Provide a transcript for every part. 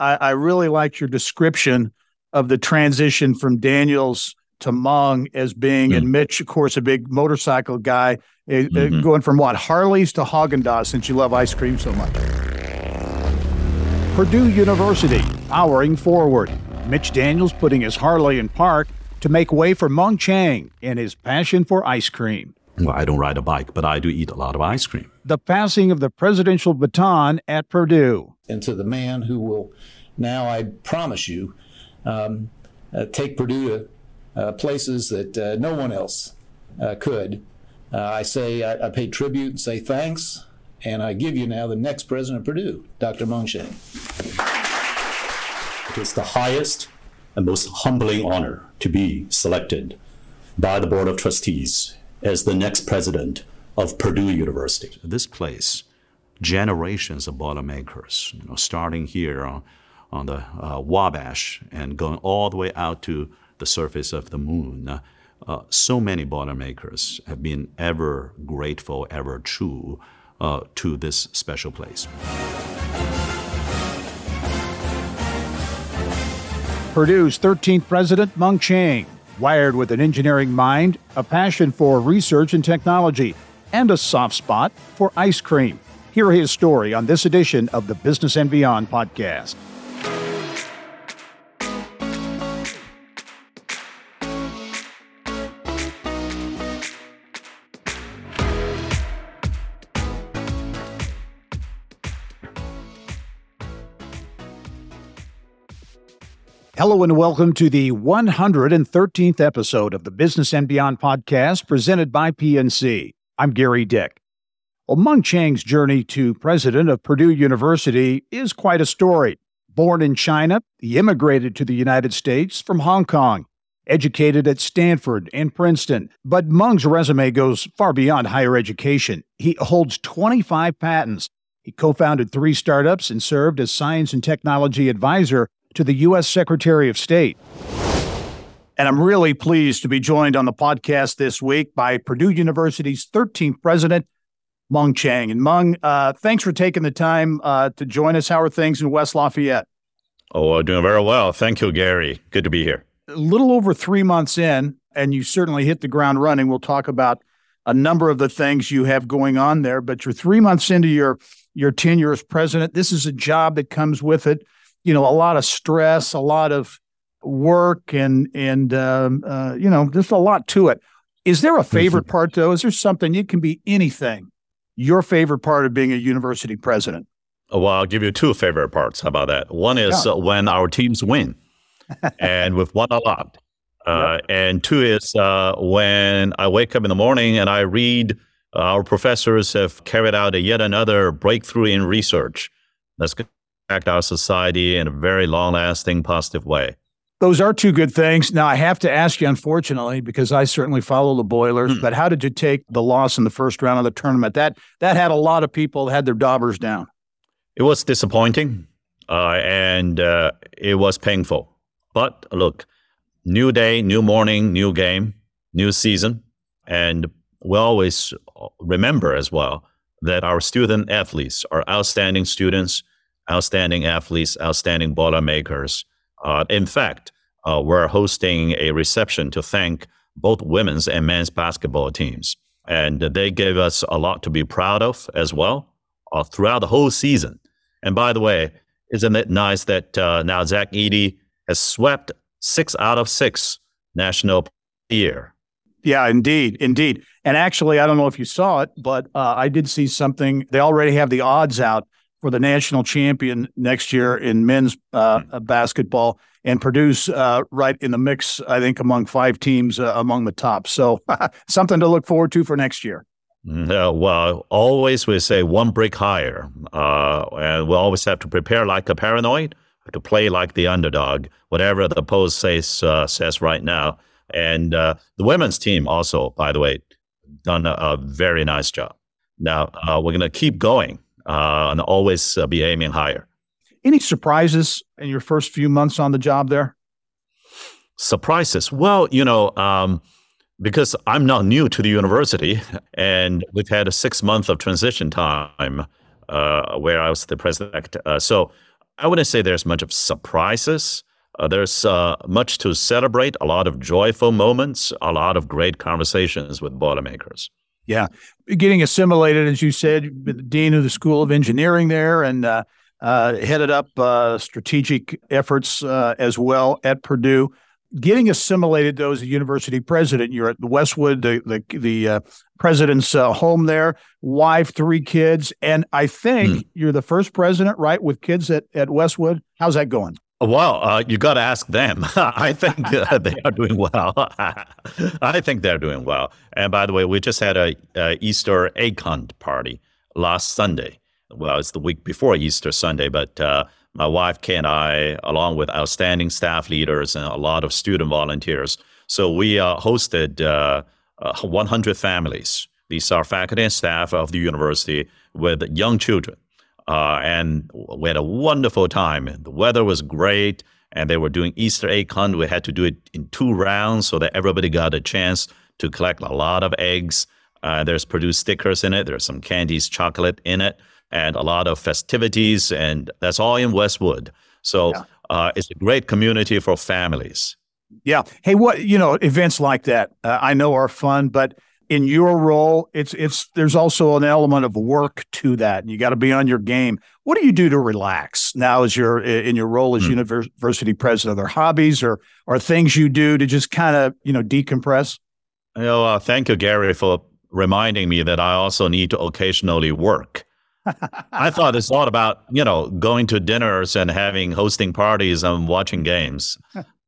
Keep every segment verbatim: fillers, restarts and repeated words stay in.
I, I really liked your description of the transition from Daniels to Mung as being, mm-hmm. and Mitch, of course, a big motorcycle guy, mm-hmm. uh, going from what, Harleys to Häagen-Dazs, since you love ice cream so much. Purdue University, powering forward. Mitch Daniels putting his Harley in park to make way for Mung Chiang and his passion for ice cream. Well, I don't ride a bike, but I do eat a lot of ice cream. The passing of the presidential baton at Purdue. And to the man who will now, I promise you, um, uh, take Purdue to uh, places that uh, no one else uh, could. Uh, I say, I, I pay tribute and say thanks, and I give you now the next president of Purdue, Doctor Mung Chiang. It is the highest and most humbling honor to be selected by the Board of Trustees as the next president of Purdue University. This place, generations of Boilermakers, you know, starting here on, on the uh, Wabash and going all the way out to the surface of the moon. Uh, uh, so many Boilermakers have been ever grateful, ever true uh, to this special place. Purdue's thirteenth president, Mung Chiang, wired with an engineering mind, a passion for research and technology, and a soft spot for ice cream. Hear his story on this edition of the Business and Beyond podcast. Hello and welcome to the one hundred thirteenth episode of the Business and Beyond podcast presented by P N C. I'm Gary Dick. Well, Mung Chiang's journey to president of Purdue University is quite a story. Born in China, he immigrated to the United States from Hong Kong, educated at Stanford and Princeton. But Mung's resume goes far beyond higher education. He holds twenty-five patents. He co-founded three startups and served as science and technology advisor to the U S Secretary of State. And I'm really pleased to be joined on the podcast this week by Purdue University's thirteenth president, Mung Chiang. And Mung, uh, thanks for taking the time uh, to join us. How are things in West Lafayette? Oh, doing very well. Thank you, Gary. Good to be here. A little over three months in, and you certainly hit the ground running. We'll talk about a number of the things you have going on there, but you're three months into your, your tenure as president. This is a job that comes with it. You know, a lot of stress, a lot of work, and, and um, uh, you know, there's a lot to it. Is there a favorite part, though? Is there something, it can be anything, your favorite part of being a university president? Well, I'll give you two favorite parts. How about that? One is yeah. uh, when our teams win, and we've won a lot. Uh, yep. And two is uh, when I wake up in the morning and I read uh, our professors have carried out a yet another breakthrough in research. That's good. Impact our society in a very long-lasting, positive way. Those are two good things. Now, I have to ask you, unfortunately, because I certainly follow the Boilers, mm. but how did you take the loss in the first round of the tournament? That that had a lot of people had their daubers down. It was disappointing, uh, and uh, it was painful. But look, new day, new morning, new game, new season. And we always remember as well that our student athletes are outstanding students, outstanding athletes, outstanding Boilermakers. Uh, in fact, uh, we're hosting a reception to thank both women's and men's basketball teams. And they gave us a lot to be proud of as well uh, throughout the whole season. And by the way, isn't it nice that uh, now Zach Edey has swept six out of six national year? Yeah, indeed, indeed. And actually, I don't know if you saw it, but uh, I did see something. They already have the odds out for the national champion next year in men's uh, basketball, and Purdue's uh, right in the mix, I think, among five teams uh, among the top. So something to look forward to for next year. Uh, well, always we say one brick higher. Uh, and we always have to prepare like a paranoid, to play like the underdog, whatever the post says, uh, says right now. And uh, the women's team also, by the way, done a, a very nice job. Now, uh, we're going to keep going. Uh, and always uh, be aiming higher. Any surprises in your first few months on the job there? Surprises? Well, you know, um, because I'm not new to the university, and we've had a six month of transition time uh, where I was the president. Uh, so I wouldn't say there's much of surprises. Uh, there's uh, much to celebrate, a lot of joyful moments, a lot of great conversations with Boilermakers. Yeah. Getting assimilated, as you said, the dean of the School of Engineering there and uh, uh, headed up uh, strategic efforts uh, as well at Purdue. Getting assimilated, though, as a university president, you're at the Westwood, the the, the uh, president's uh, home there, wife, three kids. And I think mm. you're the first president, right, with kids at, at Westwood. How's that going? Well, uh, you got to ask them. I think uh, they are doing well. I think they're doing well. And by the way, we just had a, a Easter egg hunt party last Sunday. Well, it's the week before Easter Sunday, but uh, my wife, Kay, and I, along with outstanding staff leaders and a lot of student volunteers. So we uh, hosted uh, uh, one hundred families. These are faculty and staff of the university with young children. Uh, and we had a wonderful time. The weather was great, and they were doing Easter egg hunt. We had to do it in two rounds so that everybody got a chance to collect a lot of eggs. Uh, there's Purdue stickers in it. There's some candies, chocolate in it, and a lot of festivities, and that's all in Westwood. So yeah. uh, it's a great community for families. Yeah. Hey, what, you know, events like that, uh, I know are fun, but in your role, it's it's there's also an element of work to that, and you got to be on your game. What do you do to relax now as you're in your role as mm. university president? Are there hobbies or or things you do to just kind of, you know, decompress? You know, uh, thank you, Gary, for reminding me that I also need to occasionally work. I thought it's all about, you know, going to dinners and having hosting parties and watching games.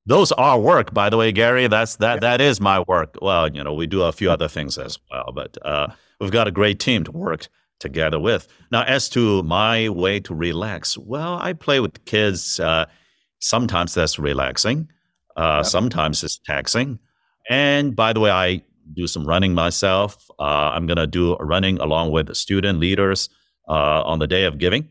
Those are work, by the way, Gary. That's that. Yeah. That is my work. Well, you know, we do a few other things as well, but uh, we've got a great team to work together with. Now, as to my way to relax, well, I play with kids. Uh, sometimes that's relaxing. Uh, yeah. Sometimes it's taxing. And by the way, I do some running myself. Uh, I'm going to do running along with student leaders uh, on the Day of Giving,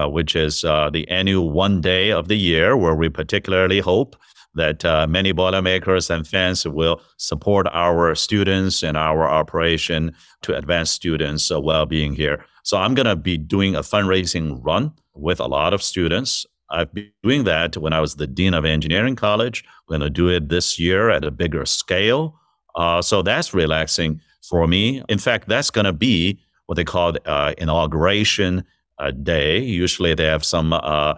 uh, which is uh, the annual one day of the year where we particularly hope that uh, many Boilermakers and fans will support our students and our operation to advance students' well-being here. So I'm going to be doing a fundraising run with a lot of students. I've been doing that when I was the dean of engineering college. We're going to do it this year at a bigger scale. Uh, so that's relaxing for me. In fact, that's going to be what they call uh, inauguration uh, day. Usually they have some uh,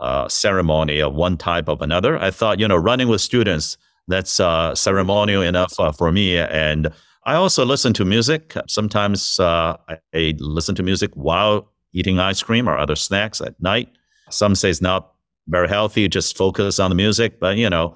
Uh, ceremony of one type of another. I thought, you know, running with students, that's uh, ceremonial enough uh, for me. And I also listen to music. Sometimes uh, I, I listen to music while eating ice cream or other snacks at night. Some say it's not very healthy, just focus on the music. But, you know,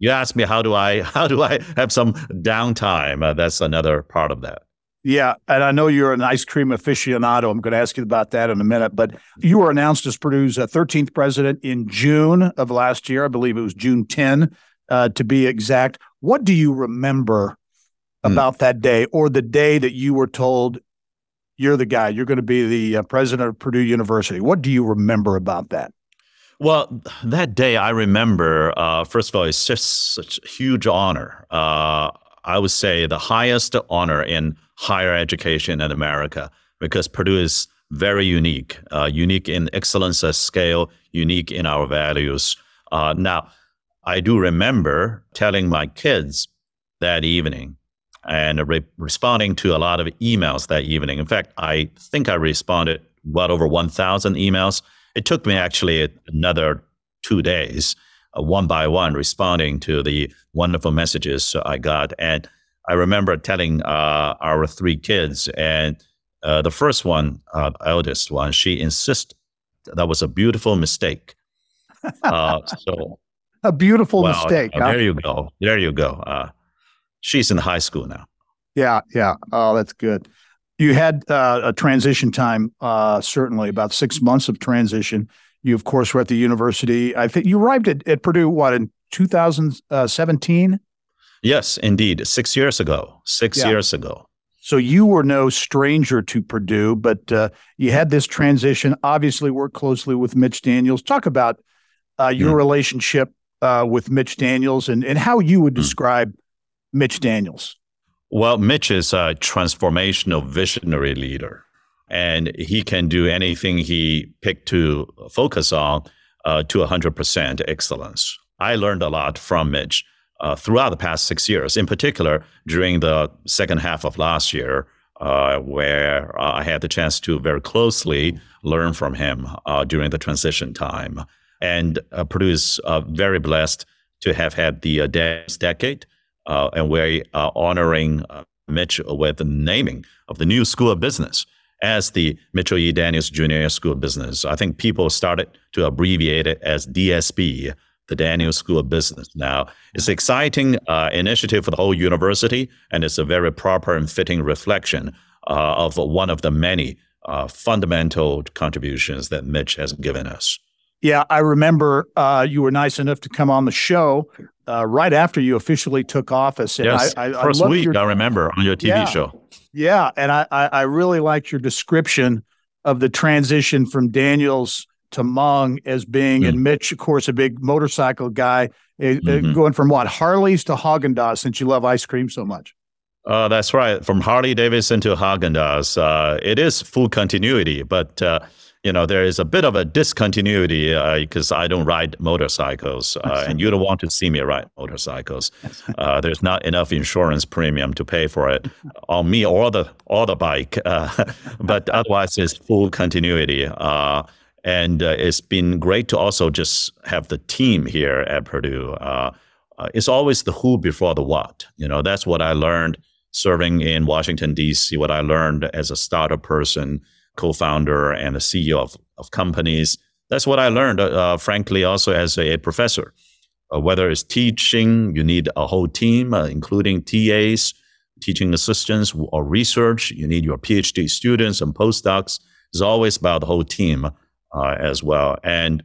you ask me, how do I, how do I have some downtime? Uh, that's another part of that. Yeah, and I know you're an ice cream aficionado. I'm going to ask you about that in a minute. But you were announced as Purdue's thirteenth president in June of last year. I believe it was June tenth, uh, to be exact. What do you remember about mm. that day, or the day that you were told you're the guy, you're going to be the uh, president of Purdue University? What do you remember about that? Well, that day I remember, uh, first of all, it's just such a huge honor. Uh, I would say the highest honor in higher education in America, because Purdue is very unique, uh, unique in excellence at scale, unique in our values. Uh, now, I do remember telling my kids that evening and re- responding to a lot of emails that evening. In fact, I think I responded well over one thousand emails. It took me actually another two days, uh, one by one, responding to the wonderful messages I got. And I remember telling uh, our three kids, and uh, the first one, uh, eldest one, she insisted that was a beautiful mistake. Uh, so a beautiful well, mistake. Uh, huh? There you go. There you go. Uh, she's in high school now. Yeah, yeah. Oh, that's good. You had uh, a transition time, uh, certainly about six months of transition. You, of course, were at the university. I think you arrived at, at Purdue, what, in two thousand seventeen? Yes, indeed. Six years ago. Six yeah. years ago. So you were no stranger to Purdue, but uh, you had this transition, obviously worked closely with Mitch Daniels. Talk about uh, your mm. relationship uh, with Mitch Daniels and, and how you would describe mm. Mitch Daniels. Well, Mitch is a transformational visionary leader, and he can do anything he picked to focus on. uh, to one hundred percent excellence. I learned a lot from Mitch uh, throughout the past six years, in particular during the second half of last year, uh, where uh, I had the chance to very closely learn from him uh, during the transition time. And uh, Purdue is uh, very blessed to have had the uh, decade, uh, and we're uh, honoring uh, Mitch with the naming of the new School of Business as the Mitchell E. Daniels Junior School of Business. I think people started to abbreviate it as D S B, the Daniels School of Business now. It's an exciting uh, initiative for the whole university, and it's a very proper and fitting reflection uh, of one of the many uh, fundamental contributions that Mitch has given us. Yeah, I remember uh, you were nice enough to come on the show uh, right after you officially took office. And yes, I, I, first I week, your, I remember, on your T V yeah, show. Yeah, and I, I really liked your description of the transition from Daniels to Mung as being, mm-hmm. and Mitch, of course, a big motorcycle guy, mm-hmm. going from what, Harleys to Häagen-Dazs, since you love ice cream so much. Uh, that's right, from Harley-Davidson to Häagen-Dazs. Uh, it is full continuity, but... Uh, You know, there is a bit of a discontinuity because uh, I don't ride motorcycles uh, and you don't want to see me ride motorcycles. Uh, there's not enough insurance premium to pay for it on me or the or the bike. Uh, but otherwise, it's full continuity. Uh, and uh, it's been great to also just have the team here at Purdue. Uh, uh, it's always the who before the what. You know, that's what I learned serving in Washington, D C, what I learned as a startup person, co-founder and the C E O of, of companies. That's what I learned, uh, frankly, also as a professor. Uh, whether it's teaching, you need a whole team, uh, including T As, teaching assistants, or research. You need your PhD students and postdocs. It's always about the whole team uh, as well. And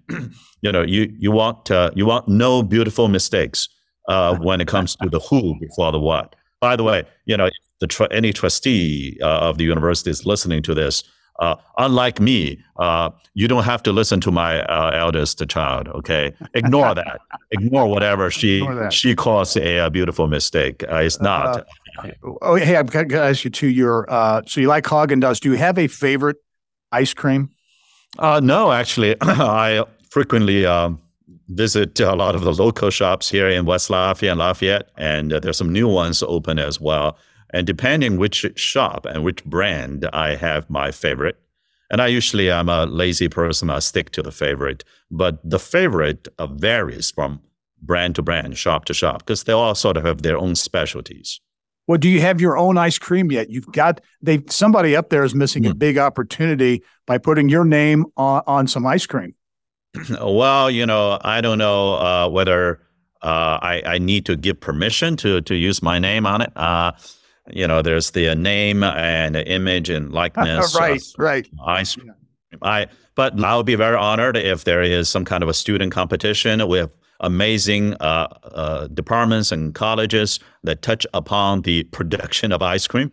you know, you you want uh, you want no beautiful mistakes uh, when it comes to the who before the what. By the way, you know, the tr- any trustee uh, of the university is listening to this. Uh, unlike me, uh, you don't have to listen to my uh, eldest child, okay? Ignore that. Ignore whatever she Ignore she calls a, a beautiful mistake. Uh, it's not. Uh, oh, hey, I've got to ask you too, your, uh, so you like Häagen-Dazs. Do you have a favorite ice cream? Uh, no, actually. I frequently um, visit a lot of the local shops here in West Lafayette and Lafayette, and uh, there's some new ones open as well. And depending which shop and which brand, I have my favorite. And I usually am a lazy person. I stick to the favorite. But the favorite uh, varies from brand to brand, shop to shop, because they all sort of have their own specialties. Well, do you have your own ice cream yet? You've got they somebody up there is missing mm. a big opportunity by putting your name on, on some ice cream. Well, you know, I don't know uh, whether uh, I, I need to give permission to to use my name on it. Uh, You know, there's the name and image and likeness. right, uh, right. Ice cream. I, but I would be very honored if there is some kind of a student competition with amazing uh, uh, departments and colleges that touch upon the production of ice cream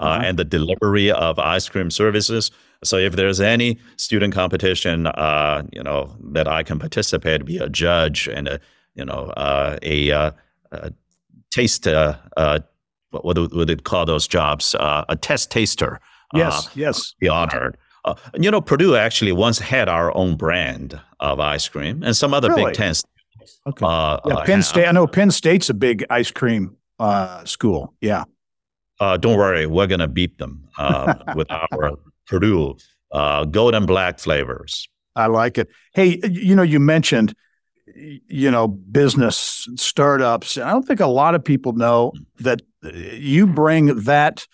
uh, yeah. and the delivery of ice cream services. So if there's any student competition, uh, you know, that I can participate, be a judge and, a, you know, uh, a, uh, a taste uh, uh What would what they call those jobs? Uh, a test taster. Yes, uh, yes. Be honored. Uh, you know, Purdue actually once had our own brand of ice cream, and some other really? Big Ten. Okay. Uh, yeah, Penn uh, State. I know Penn State's a big ice cream uh, school. Yeah. Uh, don't worry, we're gonna beat them uh, with our Purdue uh, gold and black flavors. I like it. Hey, you know, you mentioned. You know, business startups. And I don't think a lot of people know that you bring that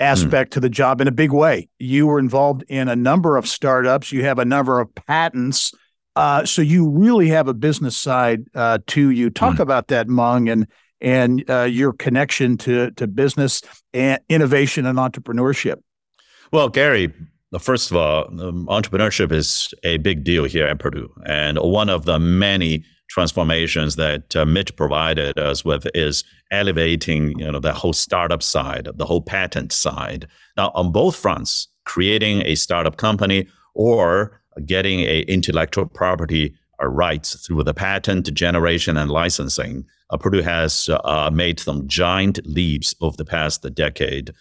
aspect mm. to the job in a big way. You were involved in a number of startups. You have a number of patents. Uh, so you really have a business side uh, to you. Talk mm. about that, Mung, and and uh, your connection to to business and innovation and entrepreneurship. Well, Gary. First of all, um, entrepreneurship is a big deal here at Purdue. And one of the many transformations that uh, Mitch provided us with is elevating, you know, the whole startup side, the whole patent side. Now, on both fronts, creating a startup company or getting a intellectual property rights through the patent generation and licensing, uh, Purdue has uh, made some giant leaps over the past decade.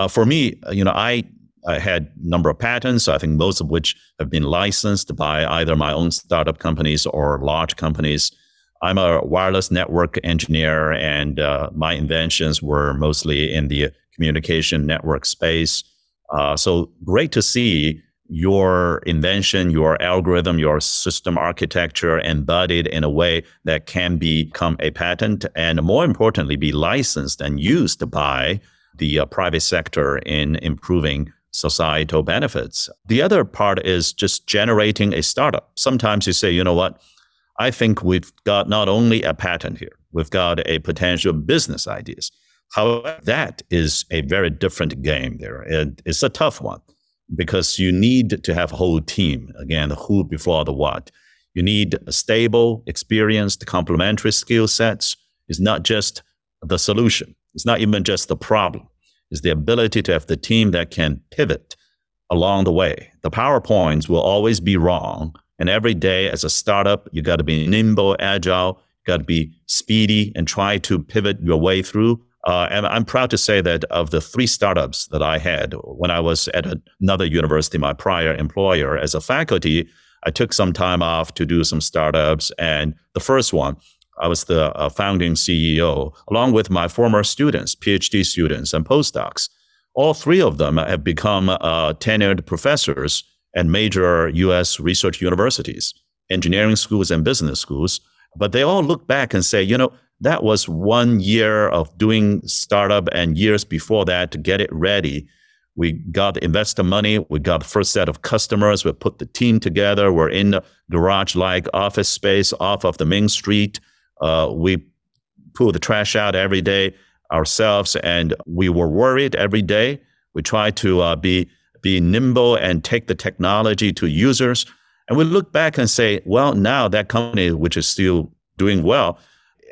Uh, for me, you know, I... I had a number of patents, I think most of which have been licensed by either my own startup companies or large companies. I'm a wireless network engineer, and uh, my inventions were mostly in the communication network space. Uh, so great to see your invention, your algorithm, your system architecture embedded in a way that can become a patent and, more importantly, be licensed and used by the uh, private sector in improving societal benefits. The other part is just generating a startup. Sometimes you say, you know what, I think we've got not only a patent here, we've got a potential business ideas. However, that is a very different game there. It, it's a tough one, because you need to have a whole team. Again, the who before the what. You need a stable, experienced, complementary skill sets. It's not just the solution. It's not even just the problem. It's the ability to have the team that can pivot along the way. The PowerPoints will always be wrong. And every day as a startup, you got to be nimble, agile, got to be speedy, and try to pivot your way through. Uh, and I'm proud to say that of the three startups that I had when I was at another university, my prior employer as a faculty, I took some time off to do some startups. And the first one, I was the uh, founding C E O, along with my former students, PhD students and postdocs. All three of them have become uh, tenured professors at major U S research universities, engineering schools and business schools. But they all look back and say, you know, that was one year of doing startup, and years before that to get it ready. We got investor money. We got the first set of customers. We put the team together. We're in a garage-like office space off of the main street. Uh, we pull the trash out every day ourselves, and we were worried every day. We tried to uh, be be nimble and take the technology to users. And we look back and say, well, now that company, which is still doing well,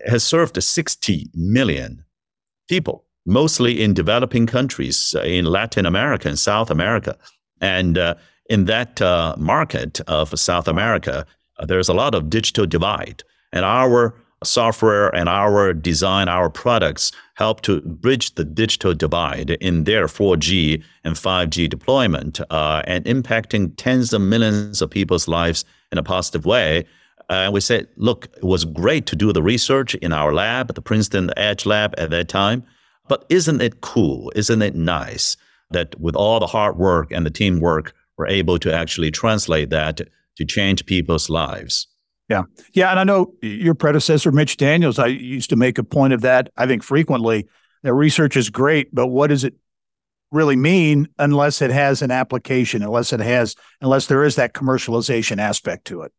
has served sixty million people, mostly in developing countries in Latin America and South America. And uh, in that uh, market of South America, uh, there's a lot of digital divide. And our software and our design, our products help to bridge the digital divide in their four G and five G deployment uh, and impacting tens of millions of people's lives in a positive way. And uh, we said, look, it was great to do the research in our lab, the Princeton Edge Lab at that time. But isn't it cool? Isn't it nice that with all the hard work and the teamwork, we're able to actually translate that to change people's lives? Yeah. Yeah. And I know your predecessor, Mitch Daniels, I used to make a point of that, I think frequently, that research is great, but what does it really mean unless it has an application, unless it has, unless there is that commercialization aspect to it?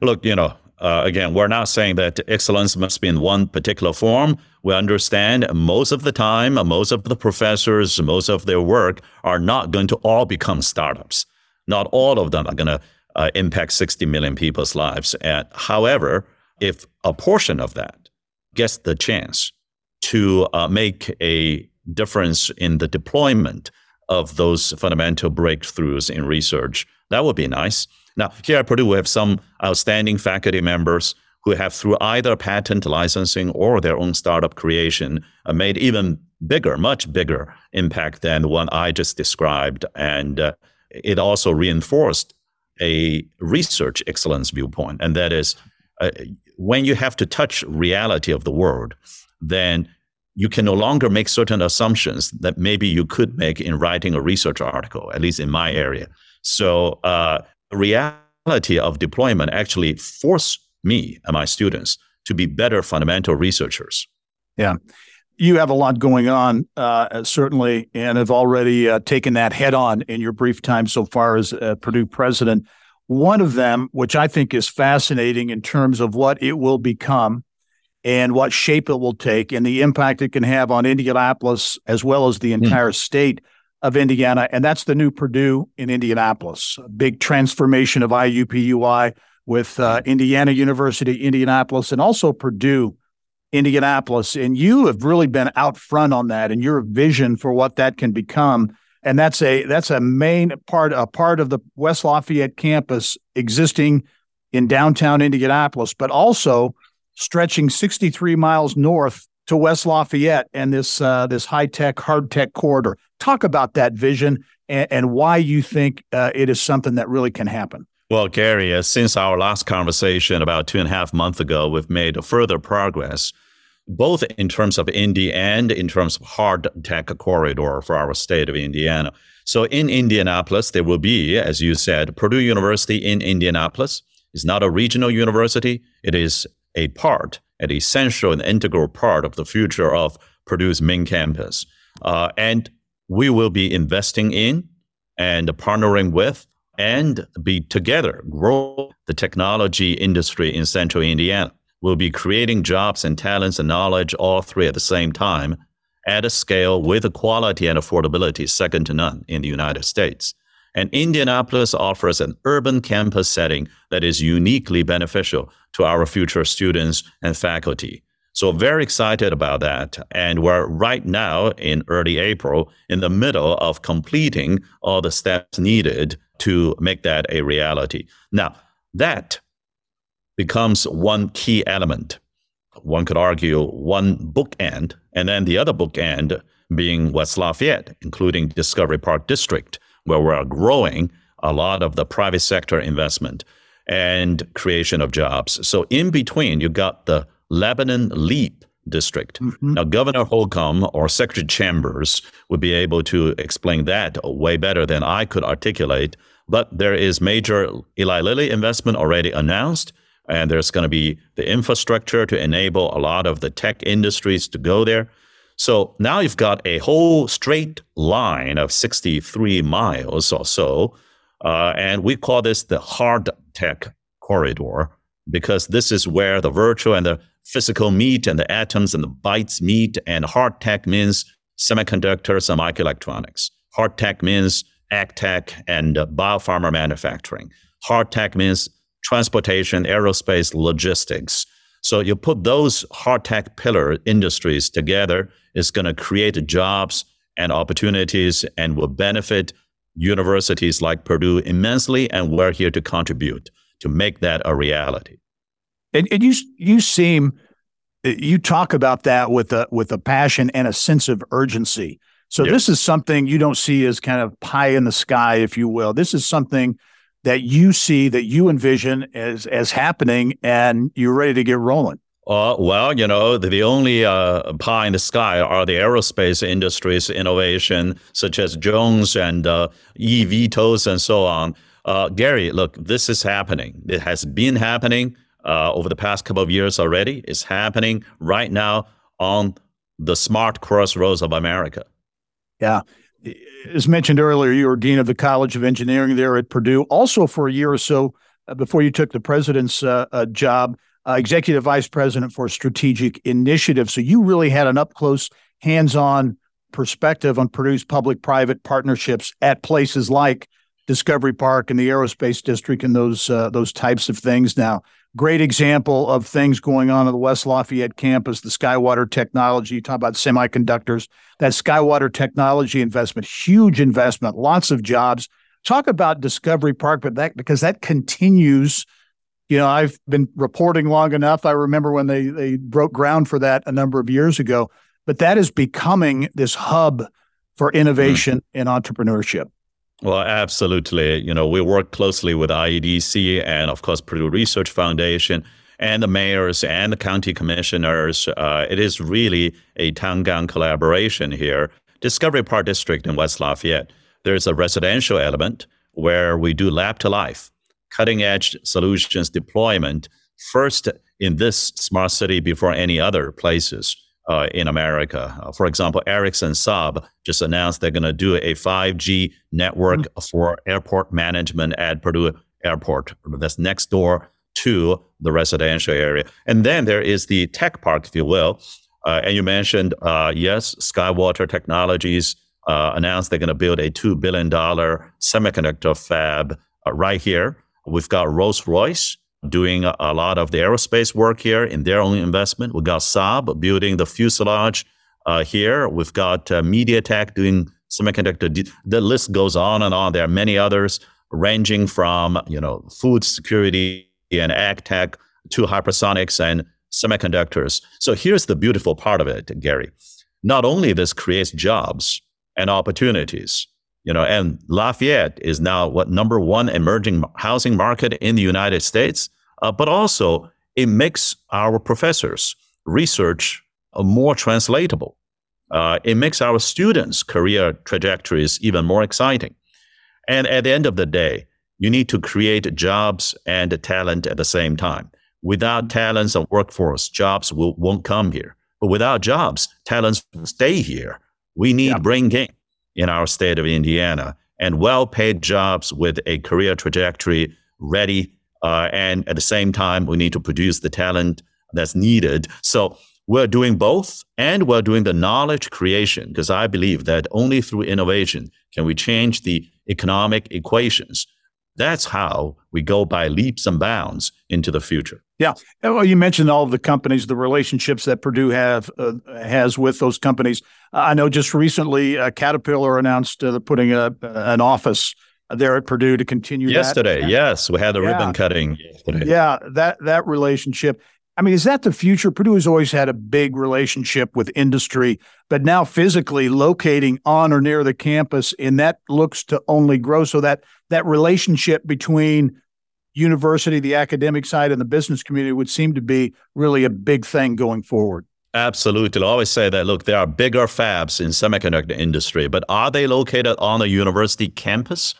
Look, you know, uh, again, we're not saying that excellence must be in one particular form. We understand most of the time, most of the professors, most of their work are not going to all become startups. Not all of them are going to uh, impact sixty million people's lives. And however, if a portion of that gets the chance to uh, make a difference in the deployment of those fundamental breakthroughs in research, that would be nice. Now, here at Purdue, we have some outstanding faculty members who have, through either patent licensing or their own startup creation, uh, made even bigger, much bigger impact than the one I just described. And uh, it also reinforced a research excellence viewpoint. And that is, uh, when you have to touch reality of the world, then you can no longer make certain assumptions that maybe you could make in writing a research article, at least in my area. So, uh, the reality of deployment actually forced me and my students to be better fundamental researchers. Yeah. You have a lot going on, uh, certainly, and have already uh, taken that head on in your brief time so far as uh, Purdue president. One of them, which I think is fascinating in terms of what it will become and what shape it will take and the impact it can have on Indianapolis as well as the entire mm. state of Indiana, and that's the new Purdue in Indianapolis. A big transformation of I U P U I with uh, Indiana University, Indianapolis, and also Purdue, Indianapolis. And you have really been out front on that and your vision for what that can become. And that's a that's a main part, a part of the West Lafayette campus existing in downtown Indianapolis, but also stretching sixty-three miles north to West Lafayette and this uh, this high-tech, hard-tech corridor. Talk about that vision. and, and why you think uh, it is something that really can happen. Well, Gary, uh, since our last conversation about two and a half months ago, we've made further progress, both in terms of Indy and in terms of hard tech corridor for our state of Indiana. So in Indianapolis, there will be, as you said, Purdue University in Indianapolis. It's not a regional university. It is a part, an essential and integral part of the future of Purdue's main campus. Uh, and we will be investing in and partnering with and be together, grow the technology industry in central Indiana. We'll be creating jobs and talents and knowledge, all three at the same time, at a scale with a quality and affordability second to none in the United States. And Indianapolis offers an urban campus setting that is uniquely beneficial to our future students and faculty. So very excited about that. And we're right now in early April in the middle of completing all the steps needed to make that a reality. Now, that becomes one key element. One could argue one bookend, and then the other bookend being West Lafayette, including Discovery Park District, where we're growing a lot of the private sector investment and creation of jobs. So in between, you've got the Lebanon Leap District. Mm-hmm. Now, Governor Holcomb or Secretary Chambers would be able to explain that way better than I could articulate, but there is major Eli Lilly investment already announced, and there's going to be the infrastructure to enable a lot of the tech industries to go there. So now you've got a whole straight line of sixty-three miles or so, uh, and we call this the hard tech corridor, because this is where the virtual and the physical meet and the atoms and the bytes meet. And hard tech means semiconductors and microelectronics. Hard tech means ag tech and biopharma manufacturing. Hard tech means transportation, aerospace, logistics. So you put those hard tech pillar industries together, it's going to create jobs and opportunities and will benefit universities like Purdue immensely. And we're here to contribute to make that a reality. And, and you you seem, you talk about that with a with a passion and a sense of urgency. So yep. This is something you don't see as kind of pie in the sky, if you will. This is something that you see, that you envision as as happening, and you're ready to get rolling. Uh, well, you know, the, the only uh, pie in the sky are the aerospace industry's innovation, such as drones and uh, eVTOS and so on. Uh, Gary, look, this is happening. It has been happening uh, over the past couple of years already. It's happening right now on the smart crossroads of America. Yeah. As mentioned earlier, you were dean of the College of Engineering there at Purdue. Also for a year or so uh, before you took the president's uh, uh, job, uh, executive vice president for strategic initiative. So you really had an up-close, hands-on perspective on Purdue's public-private partnerships at places like Discovery Park and the Aerospace District and those uh, those types of things. Now, great example of things going on at the West Lafayette campus, the Skywater Technology. You talk about semiconductors, that Skywater Technology investment, huge investment, lots of jobs. Talk about Discovery Park, but that because that continues. You know, I've been reporting long enough. I remember when they they broke ground for that a number of years ago, but that is becoming this hub for innovation and entrepreneurship. Well, absolutely. You know, we work closely with I E D C and, of course, Purdue Research Foundation and the mayors and the county commissioners. Uh, it is really a town-gown collaboration here. Discovery Park District in West Lafayette, there's a residential element where we do lab-to-life, cutting-edge solutions deployment, first in this smart city before any other places Uh, in America. Uh, for example, Ericsson Saab just announced they're going to do a five G network mm-hmm. for airport management at Purdue Airport. That's next door to the residential area. And then there is the tech park, if you will. Uh, and you mentioned, uh, yes, Skywater Technologies uh, announced they're going to build a two billion dollars semiconductor fab uh, right here. We've got Rolls-Royce doing a lot of the aerospace work here in their own investment. We've got Saab building the fuselage uh, here. We've got uh, MediaTek doing semiconductor. De- the list goes on and on. There are many others ranging from, you know, food security and ag tech to hypersonics and semiconductors. So here's the beautiful part of it, Gary. Not only this creates jobs and opportunities, You know, and Lafayette is now what number one emerging housing market in the United States. Uh, but also, it makes our professors' research more translatable. Uh, it makes our students' career trajectories even more exciting. And at the end of the day, you need to create jobs and talent at the same time. Without talents and workforce, jobs will, won't come here. But without jobs, talents will stay here. We need yeah. brain gain in our state of Indiana, and well-paid jobs with a career trajectory ready. Uh, and at the same time, we need to produce the talent that's needed. So we're doing both, and we're doing the knowledge creation, because I believe that only through innovation can we change the economic equations. That's how we go by leaps and bounds into the future. Yeah. Well, you mentioned all of the companies, the relationships that Purdue have uh, has with those companies. Uh, I know just recently uh, Caterpillar announced uh, they're putting a, an office there at Purdue to continue yesterday, that. Yes. We had a yeah. ribbon cutting yesterday. Yeah, that, that relationship. I mean, is that the future? Purdue has always had a big relationship with industry, but now physically locating on or near the campus, and that looks to only grow. So that that relationship between university, the academic side, and the business community would seem to be really a big thing going forward. Absolutely. I always say that, look, there are bigger fabs in semiconductor industry, but are they located on a university campus?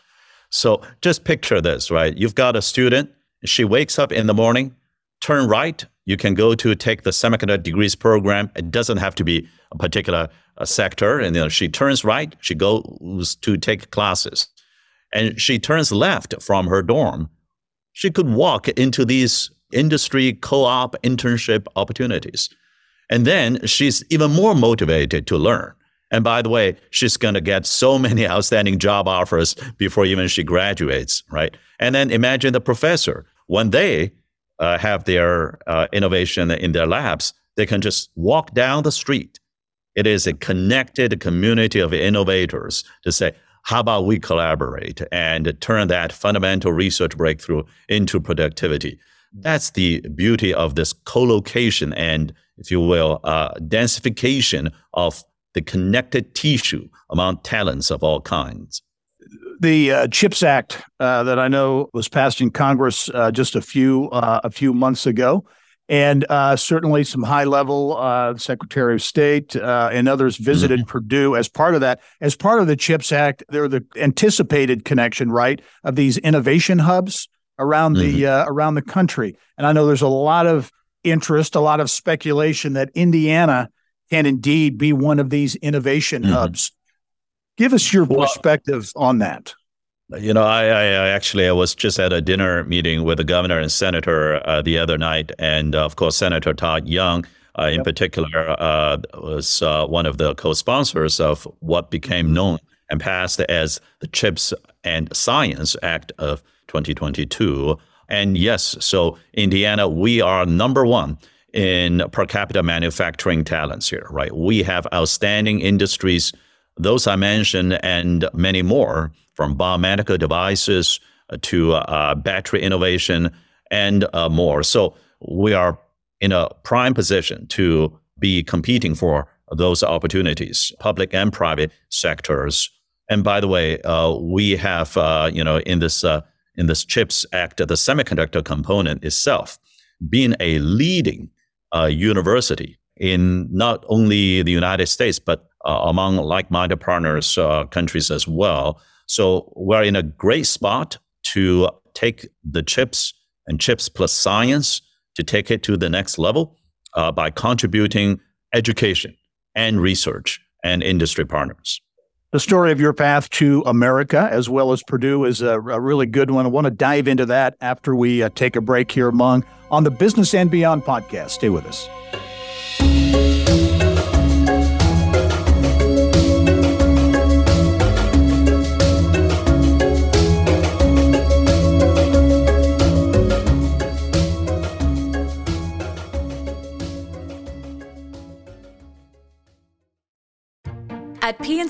So just picture this, right? You've got a student. She wakes up in the morning, turn right. You can go to take the semiconductor degrees program. It doesn't have to be a particular uh, sector. And you know, she turns right. She goes to take classes, and she turns left from her dorm. She could walk into these industry co-op internship opportunities, and then she's even more motivated to learn. And by the way, she's going to get so many outstanding job offers before even she graduates, right? And then imagine the professor when they Uh, have their uh, innovation in their labs, they can just walk down the street. It is a connected community of innovators to say, how about we collaborate and turn that fundamental research breakthrough into productivity? That's the beauty of this co-location and, if you will, uh, densification of the connected tissue among talents of all kinds. The uh, Chips Act uh, that I know was passed in Congress uh, just a few uh, a few months ago, and uh, certainly some high level uh, Secretary of State uh, and others visited mm-hmm. Purdue as part of that. As part of the Chips Act, they're the anticipated connection, right, of these innovation hubs around mm-hmm. the uh, around the country. And I know there's a lot of interest, a lot of speculation that Indiana can indeed be one of these innovation mm-hmm. hubs. Give us your perspective well, on that. You know, I, I actually I was just at a dinner meeting with the governor and senator uh, the other night. And uh, of course, Senator Todd Young, uh, in yep. particular, uh, was uh, one of the co-sponsors of what became known and passed as the Chips and Science Act of twenty twenty-two. And yes, so Indiana, we are number one in per capita manufacturing talents here, right? We have outstanding industries. Those I mentioned and many more, from biomedical devices to uh, battery innovation and uh, more. So we are in a prime position to be competing for those opportunities, public and private sectors. And by the way, uh, we have, uh, you know, in this uh, in this CHIPS Act, the semiconductor component itself, being a leading uh, university in not only the United States, but Uh, among like-minded partners, uh, countries as well. So we're in a great spot to take the chips and chips plus science to take it to the next level uh, by contributing education and research and industry partners. The story of your path to America as well as Purdue is a, a really good one. I want to dive into that after we uh, take a break here, Mung, on the Business and Beyond podcast. Stay with us. At P N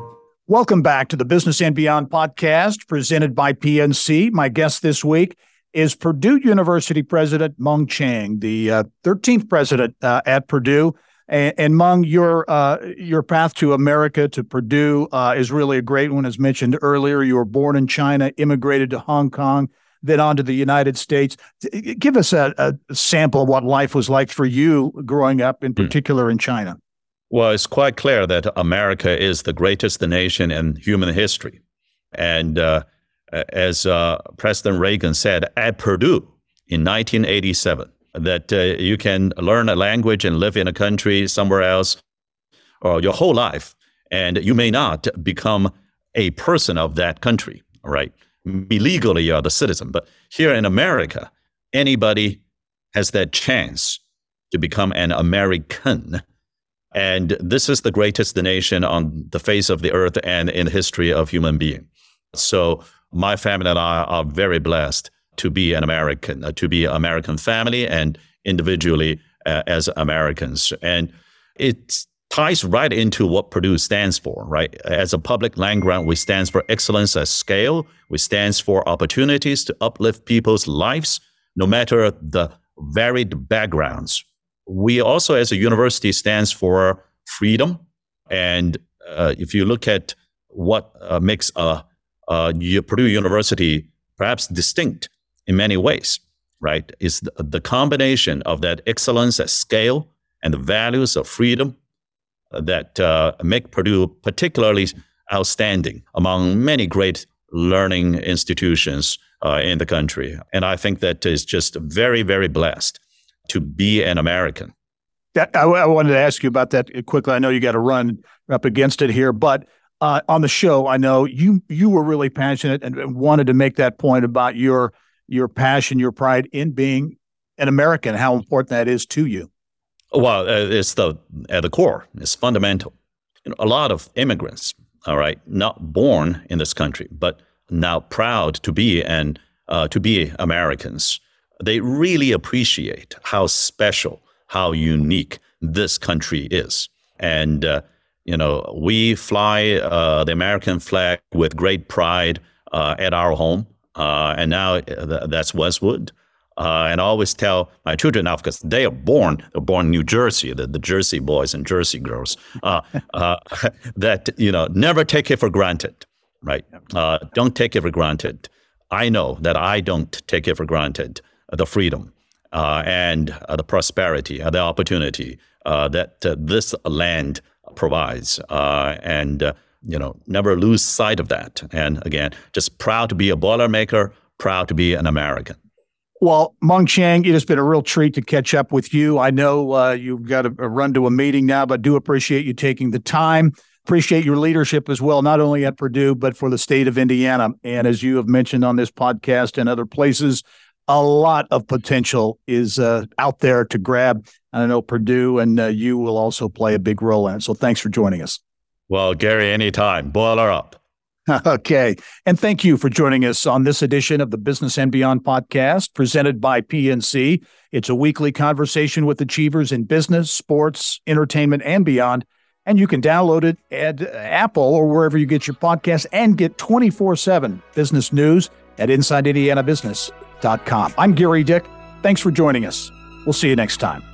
Welcome back to the Business and Beyond podcast presented by P N C. My guest this week is Purdue University President Mung Chiang, the uh, thirteenth president uh, at Purdue. And, and Mung, your uh, your path to America, to Purdue, uh, is really a great one. As mentioned earlier, you were born in China, immigrated to Hong Kong, then on to the United States. Give us a, a sample of what life was like for you growing up, in particular in China. Well, it's quite clear that America is the greatest nation in human history. And uh, as uh, President Reagan said at Purdue in nineteen eighty-seven, that uh, you can learn a language and live in a country somewhere else or your whole life, and you may not become a person of that country, right? Legally, you're the citizen. But here in America, anybody has that chance to become an American. And this is the greatest nation on the face of the earth and in the history of human being. So my family and I are very blessed to be an American, uh, to be an American family and individually uh, as Americans. And it ties right into what Purdue stands for, right? As a public land grant, we stand for excellence at scale. We stand for opportunities to uplift people's lives, no matter the varied backgrounds. We also, as a university, stands for freedom. And uh, if you look at what uh, makes uh, uh, Purdue University perhaps distinct, in many ways, right, is the combination of that excellence at scale and the values of freedom that uh, make Purdue particularly outstanding among many great learning institutions uh, in the country. And I think that is just very, very blessed to be an American. That, I, I wanted to ask you about that quickly. I know you got to run up against it here, but uh, on the show, I know you you were really passionate and wanted to make that point about your your passion, your pride in being an American, how important that is to you. Well, it's the at the core. It's fundamental. You know, a lot of immigrants, all right, not born in this country, but now proud to be and uh, to be Americans. They really appreciate how special, how unique this country is. And uh, you know, we fly uh, the American flag with great pride uh, at our home. Uh, and now th- that's Westwood. Uh, and I always tell my children now, because they are born, they're born in New Jersey, the, the Jersey boys and Jersey girls, uh, uh, that, you know, never take it for granted, right? Uh, don't take it for granted. I know that I don't take it for granted, uh, the freedom uh, and uh, the prosperity, uh, the opportunity uh, that uh, this land provides. Uh, and uh, You know, never lose sight of that. And again, just proud to be a Boilermaker, proud to be an American. Well, Mung Chiang, it has been a real treat to catch up with you. I know uh, you've got to run to a meeting now, but do appreciate you taking the time. Appreciate your leadership as well, not only at Purdue, but for the state of Indiana. And as you have mentioned on this podcast and other places, a lot of potential is uh, out there to grab. And I know Purdue and uh, you will also play a big role in it. So thanks for joining us. Well, Gary, anytime. Boiler up. Okay. And thank you for joining us on this edition of the Business and Beyond podcast presented by P N C. It's a weekly conversation with achievers in business, sports, entertainment, and beyond. And you can download it at Apple or wherever you get your podcast and get twenty-four seven business news at inside indiana business dot com. I'm Gary Dick. Thanks for joining us. We'll see you next time.